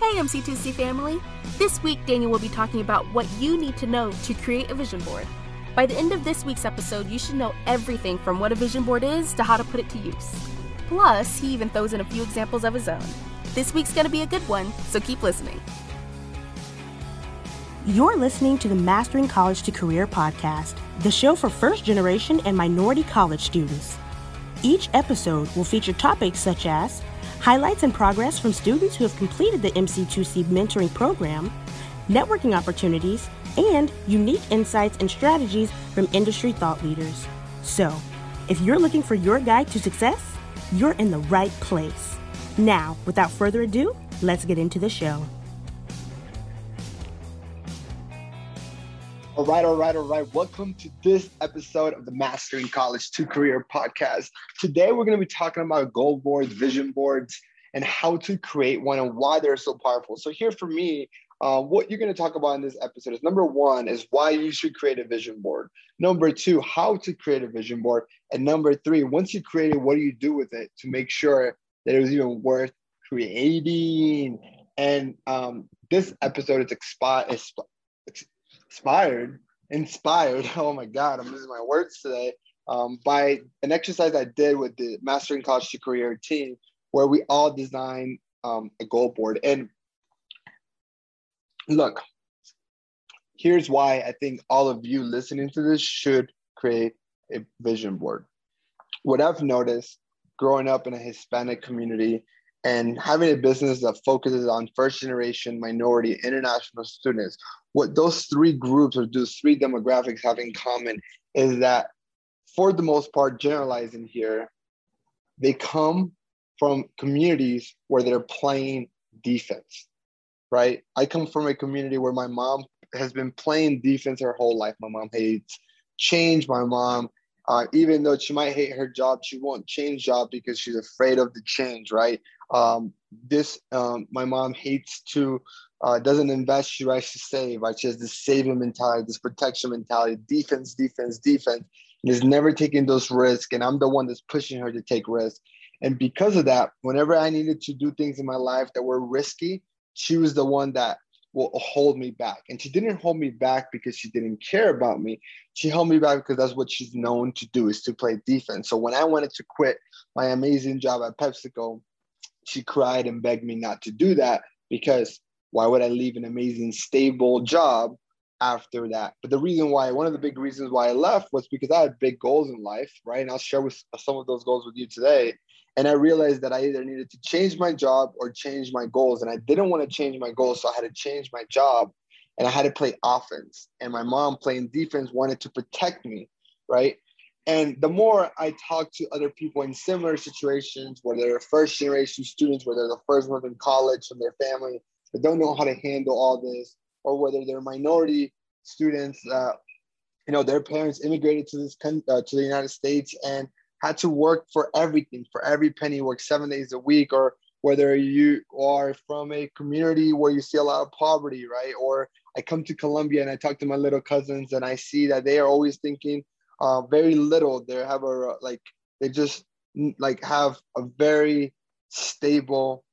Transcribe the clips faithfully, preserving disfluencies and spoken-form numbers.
Hey M C two C family! This week Daniel will be talking about what you need to know to create a vision board. By the end of this week's episode, you should know everything from what a vision board is to how to put it to use. Plus, he even throws in a few examples of his own. This week's going to be a good one, so keep listening. You're listening to the Mastering College to Career Podcast, the show for first-generation and minority college students. Each episode will feature topics such as highlights and progress from students who have completed the M C two C mentoring program, networking opportunities, and unique insights and strategies from industry thought leaders. So, if you're looking for your guide to success, you're in the right place. Now, without further ado, let's get into the show. All right, all right, all right. Welcome to this episode of the Mastering College to Career Podcast. Today, we're going to be talking about goal boards, vision boards, and how to create one and why they're so powerful. So here for me, uh, what you're going to talk about in this episode is number one is why you should create a vision board. Number two, how to create a vision board. And number three, once you create it, what do you do with it to make sure that it was even worth creating? And um, this episode is expired. Inspired, inspired, oh my God, I'm losing my words today, um, by an exercise I did with the Mastering College to Career team, where we all designed um, a goal board. And look, here's why I think all of you listening to this should create a vision board. What I've noticed growing up in a Hispanic community and having a business that focuses on first-generation, minority, international students, what those three groups or those three demographics have in common is that, for the most part, generalizing here, they come from communities where they're playing defense, right? I come from a community where my mom has been playing defense her whole life. My mom hates change. My mom, uh, even though she might hate her job, she won't change job because she's afraid of the change, right? Um, this, um, my mom hates to, uh, doesn't invest, she likes to save, right? She has this saving mentality, this protection mentality, defense, defense, defense, and is never taking those risks. And I'm the one that's pushing her to take risks. And because of that, whenever I needed to do things in my life that were risky, she was the one that will hold me back. And she didn't hold me back because she didn't care about me. She held me back because that's what she's known to do, is to play defense. So when I wanted to quit my amazing job at PepsiCo, she cried and begged me not to do that, because why would I leave an amazing, stable job after that? But the reason why, one of the big reasons why I left was because I had big goals in life, right? And I'll share with some of those goals with you today. And I realized that I either needed to change my job or change my goals. And I didn't want to change my goals, so I had to change my job and I had to play offense. And my mom playing defense wanted to protect me, right? And the more I talk to other people in similar situations, where they're first generation students, where they're the first ones in college from their family that don't know how to handle all this, or whether they're minority students, uh, you know, their parents immigrated to this uh, to the United States and had to work for everything, for every penny, work seven days a week, or whether you are from a community where you see a lot of poverty, right? Or I come to Colombia and I talk to my little cousins and I see that they are always thinking, Uh, very little. They have a like. They just like have a very stable,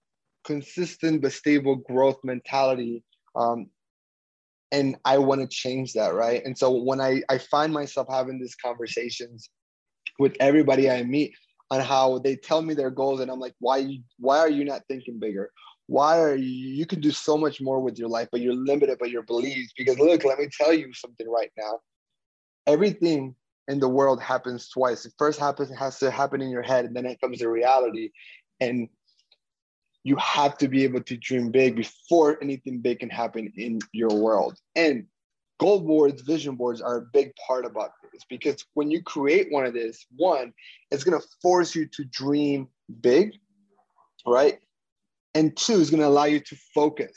consistent but stable growth mentality. Um, and I want to change that, right? And so when I I find myself having these conversations with everybody I meet on how they tell me their goals, and I'm like, why you, why are you not thinking bigger? Why are you? You can do so much more with your life, but you're limited by your beliefs. Because look, let me tell you something right now. Everything in the world happens twice. It first happens, it has to happen in your head, and then it comes to reality. And you have to be able to dream big before anything big can happen in your world. And goal boards, vision boards are a big part about this, because when you create one of these, one, it's going to force you to dream big, right? And two, it's going to allow you to focus,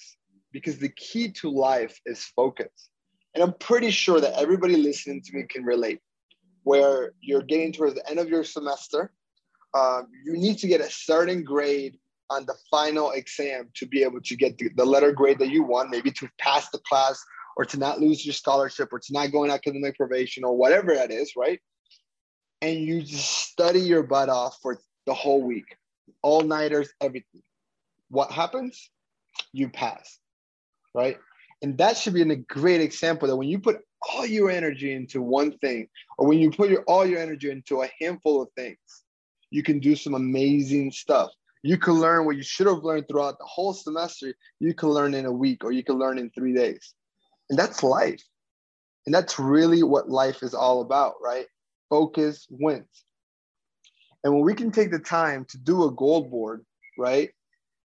because the key to life is focus. And I'm pretty sure that everybody listening to me can relate, where you're getting towards the end of your semester. Uh, you need to get a certain grade on the final exam to be able to get the, the letter grade that you want, maybe to pass the class, or to not lose your scholarship, or to not go on academic probation, or whatever that is, right? And you just study your butt off for the whole week, all-nighters, everything. What happens? you pass, right? And that should be a great example that when you put all your energy into one thing, or when you put your, all your energy into a handful of things, you can do some amazing stuff. You can learn what you should have learned throughout the whole semester. You can learn in a week, or you can learn in three days. And that's life. And that's really what life is all about, right? Focus wins. And when we can take the time to do a goal board, right,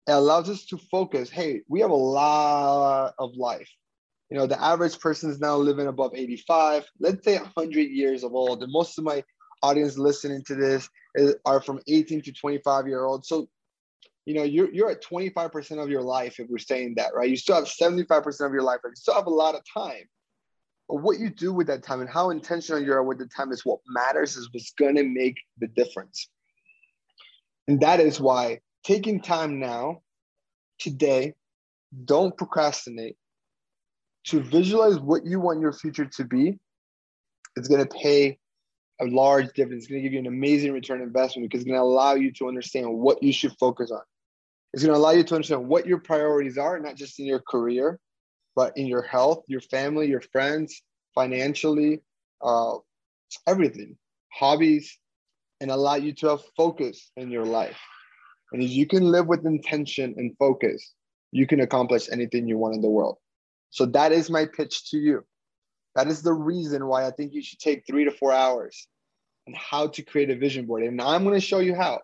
it allows us to focus. Hey, we have a lot of life. You know, the average person is now living above eighty-five, let's say one hundred years of old. And most of my audience listening to this is, are from eighteen to twenty-five year olds. So you know, you're, you're at twenty-five percent of your life if we're saying that, right? You still have seventy-five percent of your life, right? You still have a lot of time. But what you do with that time and how intentional you are with the time is what matters, is what's going to make the difference. And that is why taking time now, today, don't procrastinate, to visualize what you want your future to be, is going to pay a large difference. It's going to give you an amazing return investment, because it's going to allow you to understand what you should focus on. It's going to allow you to understand what your priorities are, not just in your career, but in your health, your family, your friends, financially, uh, everything, hobbies, and allow you to have focus in your life. And if you can live with intention and focus, you can accomplish anything you want in the world. So that is my pitch to you. That is the reason why I think you should take three to four hours on how to create a vision board. And I'm going to show you how.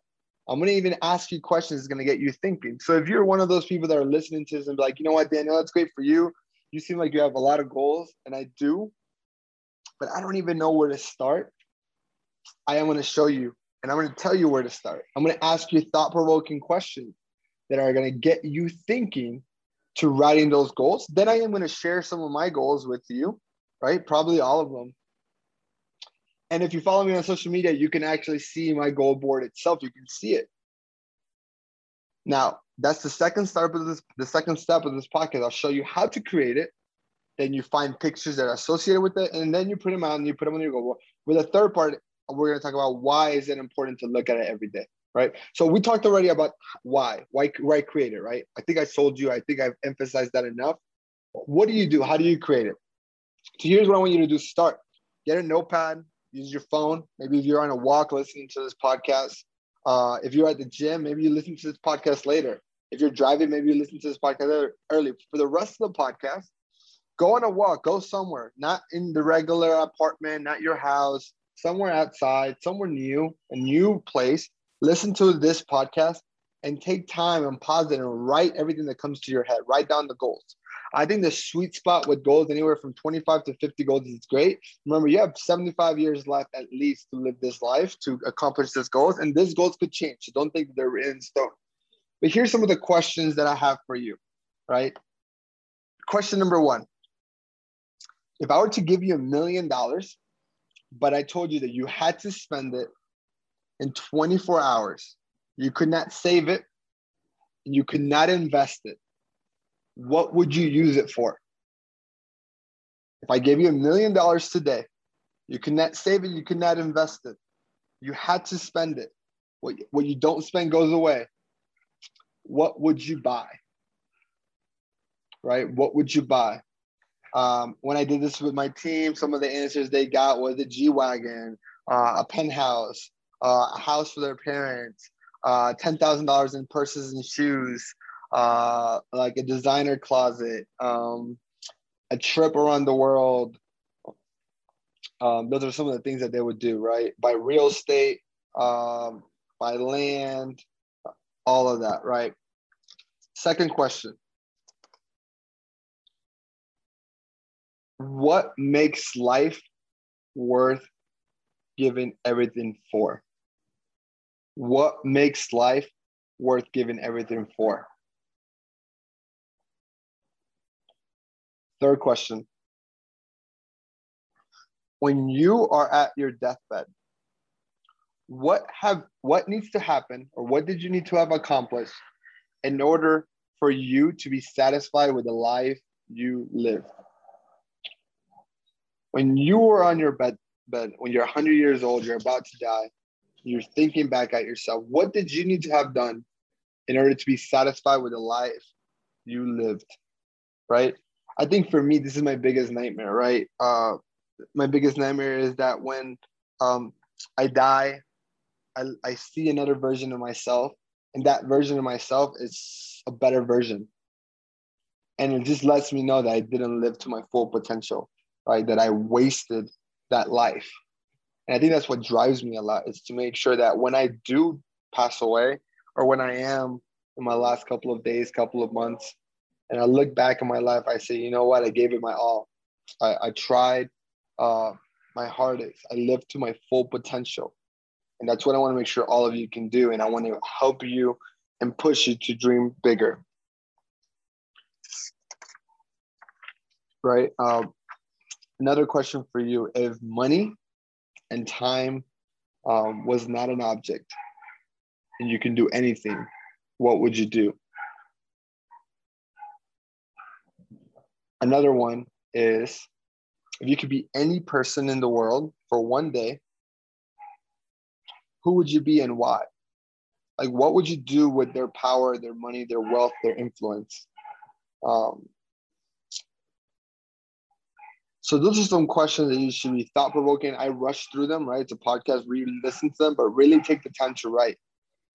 I'm going to even ask you questions that's going to get you thinking. So if you're one of those people that are listening to this and be like, you know what, Daniel, that's great for you. You seem like you have a lot of goals, and I do, but I don't even know where to start. I am going to show you, and I'm going to tell you where to start. I'm going to ask you thought-provoking questions that are going to get you thinking to writing those goals. Then I am going to share some of my goals with you, right? Probably all of them. And if you follow me on social media, you can actually see my goal board itself. You can see it. Now, that's the second step of this, the second step of this podcast. I'll show you how to create it. Then you find pictures that are associated with it, and then you print them out and you put them on your goal board. With the third part, we're going to talk about why is it important to look at it every day, right? So we talked already about why, why, why create it, right? I think I told you, I think I've emphasized that enough. What do you do? How do you create it? So here's what I want you to do. Start. Get a notepad. Use your phone. Maybe if you're on a walk listening to this podcast, Uh, if you're at the gym, maybe you listen to this podcast later. If you're driving, maybe you listen to this podcast early. For the rest of the podcast, go on a walk, go somewhere, not in the regular apartment, not your house, somewhere outside, somewhere new, a new place. Listen to this podcast and take time and pause it and write everything that comes to your head. Write down the goals. I think the sweet spot with goals, anywhere from twenty-five to fifty goals, is great. Remember, you have seventy-five years left at least to live this life, to accomplish these goals. And these goals could change. So don't think they're in stone. But here's some of the questions that I have for you, right? Question number one. If I were to give you a million dollars, but I told you that you had to spend it in twenty-four hours, you could not save it, and you could not invest it, what would you use it for? If I gave you a million dollars today, you could not save it, you could not invest it, you had to spend it. What, what you don't spend goes away. What would you buy? Right? What would you buy? Um, when I did this with my team, some of the answers they got was a G-Wagon, uh, a penthouse, uh, a house for their parents, uh, ten thousand dollars in purses and shoes, Uh, like a designer closet, um, a trip around the world. Um, those are some of the things that they would do, right? Buy real estate, um, buy land, all of that, right? Second question. What makes life worth giving everything for? What makes life worth giving everything for? Third question. When you are at your deathbed, what have what needs to happen, or what did you need to have accomplished in order for you to be satisfied with the life you live? When you are on your bed, bed, when you're one hundred years old, you're about to die, you're thinking back at yourself, what did you need to have done in order to be satisfied with the life you lived, right? I think for me, this is my biggest nightmare, right? Uh, my biggest nightmare is that when um, I die, I, I see another version of myself, and that version of myself is a better version. And it just lets me know that I didn't live to my full potential, right? That I wasted that life. And I think that's what drives me a lot, is to make sure that when I do pass away, or when I am in my last couple of days, couple of months, and I look back in my life, I say, you know what? I gave it my all. I, I tried uh, my hardest. I lived to my full potential. And that's what I want to make sure all of you can do. And I want to help you and push you to dream bigger. Right. Um, another question for you. If money and time um, was not an object and you can do anything, what would you do? Another one is, if you could be any person in the world for one day, who would you be and why? Like, what would you do with their power, their money, their wealth, their influence? Um, so those are some questions that you should be thought-provoking. I rushed through them, right? It's a podcast, re-listen to them, but really take the time to write.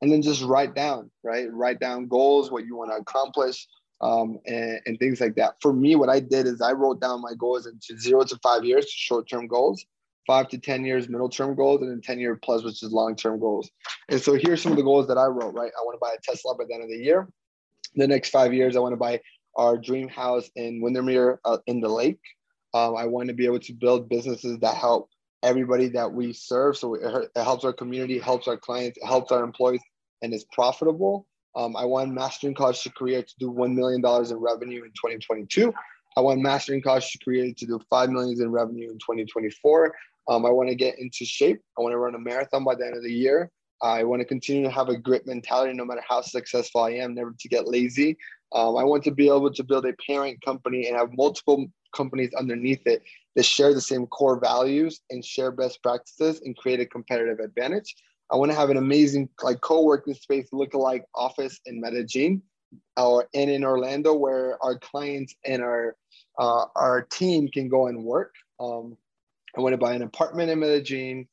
And then just write down, right? Write down goals, what you want to accomplish, um, and, and things like that. For me, what I did is I wrote down my goals into zero to five years, short-term goals, five to ten years, middle-term goals, and then ten-year plus, which is long-term goals. And so here's some of the goals that I wrote, right? I want to buy a Tesla by the end of the year. The next five years, I want to buy our dream house in Windermere uh, in the lake. Um, I want to be able to build businesses that help everybody that we serve. So it, it helps our community, helps our clients, helps our employees, and is profitable. Um, I want Mastering College to Career to do one million dollars in revenue in twenty twenty-two. I want Mastering College to Career to do five million dollars in revenue in twenty twenty-four. Um, I want to get into shape. I want to run a marathon by the end of the year. I want to continue to have a grit mentality no matter how successful I am, never to get lazy. Um, I want to be able to build a parent company and have multiple companies underneath it that share the same core values and share best practices and create a competitive advantage. I want to have an amazing like co-working space, look-alike office in Medellin or and in Orlando where our clients and our, uh, our team can go and work. Um, I want to buy an apartment in Medellin.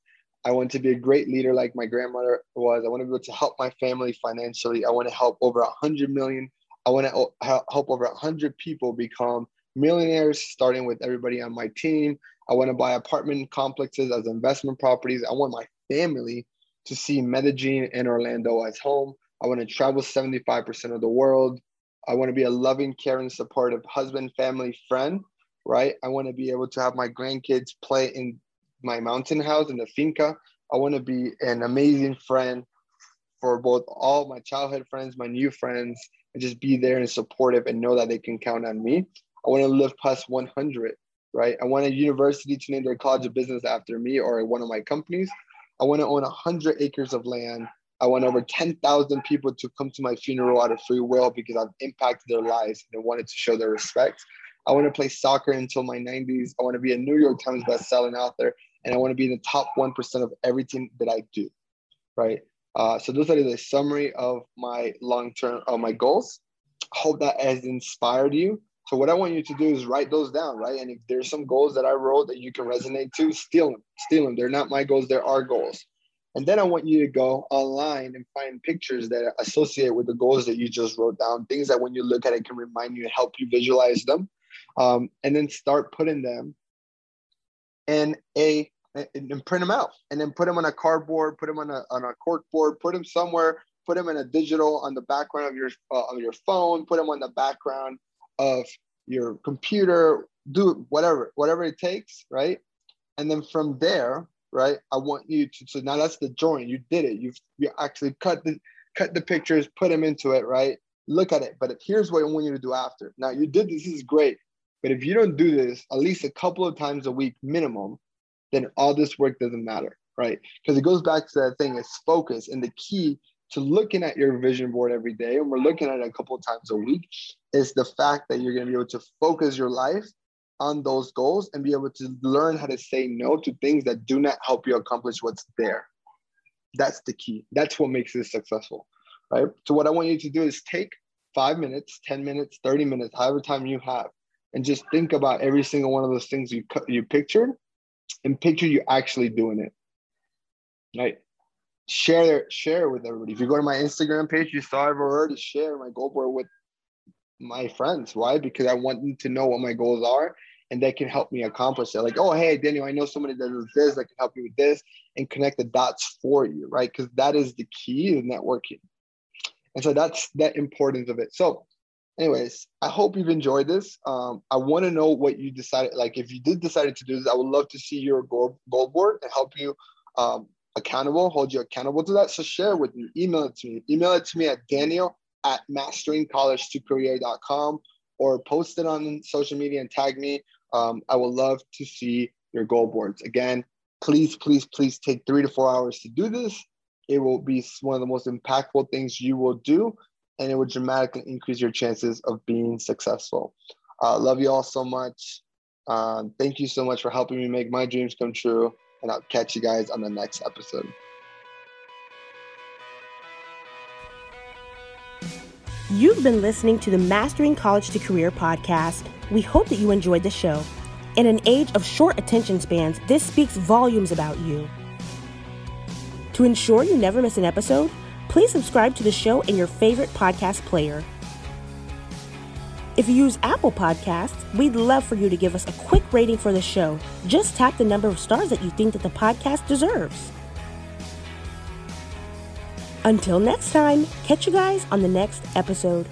I want to be a great leader like my grandmother was. I want to be able to help my family financially. I want to help over one hundred million. I want to help over one hundred people become millionaires, starting with everybody on my team. I want to buy apartment complexes as investment properties. I want my family to see Medellin and Orlando as home. I want to travel seventy-five percent of the world. I want to be a loving, caring, supportive husband, family, friend. Right? I want to be able to have my grandkids play in my mountain house in the Finca. I want to be an amazing friend for both all my childhood friends, my new friends, and just be there and supportive and know that they can count on me. I want to live past one hundred, right? I want a university to name their college of business after me or one of my companies. I want to own one hundred acres of land. I want over ten thousand people to come to my funeral out of free will because I've impacted their lives and wanted to show their respect. I want to play soccer until my nineties. I want to be a New York Times bestselling author, and I want to be in the top one percent of everything that I do, right? Uh, so those are the summary of my long-term, of my goals. Hope that has inspired you. So what I want you to do is write those down, right? And if there's some goals that I wrote that you can resonate to, steal them, steal them. They're not my goals, they're our goals. And then I want you to go online and find pictures that associate with the goals that you just wrote down, things that when you look at it can remind you and help you visualize them. Um, and then start putting them in a, and print them out and then put them on a cardboard, put them on a, on a cork board, put them somewhere, put them in a digital on the background of your, uh, of your phone, put them on the background of your computer, do whatever, whatever it takes. Right. And then from there, right, I want you to, so now that's the drawing. You did it. You've you actually cut the, cut the pictures, put them into it. Right. Look at it. But here's what I want you to do after. Now you did this, this is great. But if you don't do this at least a couple of times a week minimum, then all this work doesn't matter, right? Because it goes back to that thing, it's focus. And the key to looking at your vision board every day, and we're looking at it a couple of times a week, is the fact that you're going to be able to focus your life on those goals and be able to learn how to say no to things that do not help you accomplish what's there. That's the key. That's what makes this successful, right? So what I want you to do is take five minutes, ten minutes, thirty minutes, however time you have, and just think about every single one of those things you you pictured and picture you actually doing it. Right? Share, share with everybody. If you go to my Instagram page, you saw I've already shared my goal board with my friends. Why? Because I want them to know what my goals are and they can help me accomplish it. Like, oh, hey, Daniel, I know somebody that does this, that can help you with this, and connect the dots for you, right? Because that is the key in networking. And so that's that importance of it. So anyways, I hope you've enjoyed this. Um, I want to know what you decided, like if you did decide to do this, I would love to see your goal, goal board and help you um, accountable, hold you accountable to that. So share it with me, email it to me, email it to me at Daniel at mastering college to career dot com, or post it on social media and tag me. Um, I would love to see your goal boards. Again, please, please, please take three to four hours to do this. It will be one of the most impactful things you will do, and it will dramatically increase your chances of being successful. Uh, love you all so much. Uh, thank you so much for helping me make my dreams come true, and I'll catch you guys on the next episode. You've been listening to the Mastering College to Career podcast. We hope that you enjoyed the show. In an age of short attention spans, this speaks volumes about you. To ensure you never miss an episode, please subscribe to the show in your favorite podcast player. If you use Apple Podcasts, we'd love for you to give us a quick rating for the show. Just tap the number of stars that you think that the podcast deserves. Until next time, catch you guys on the next episode.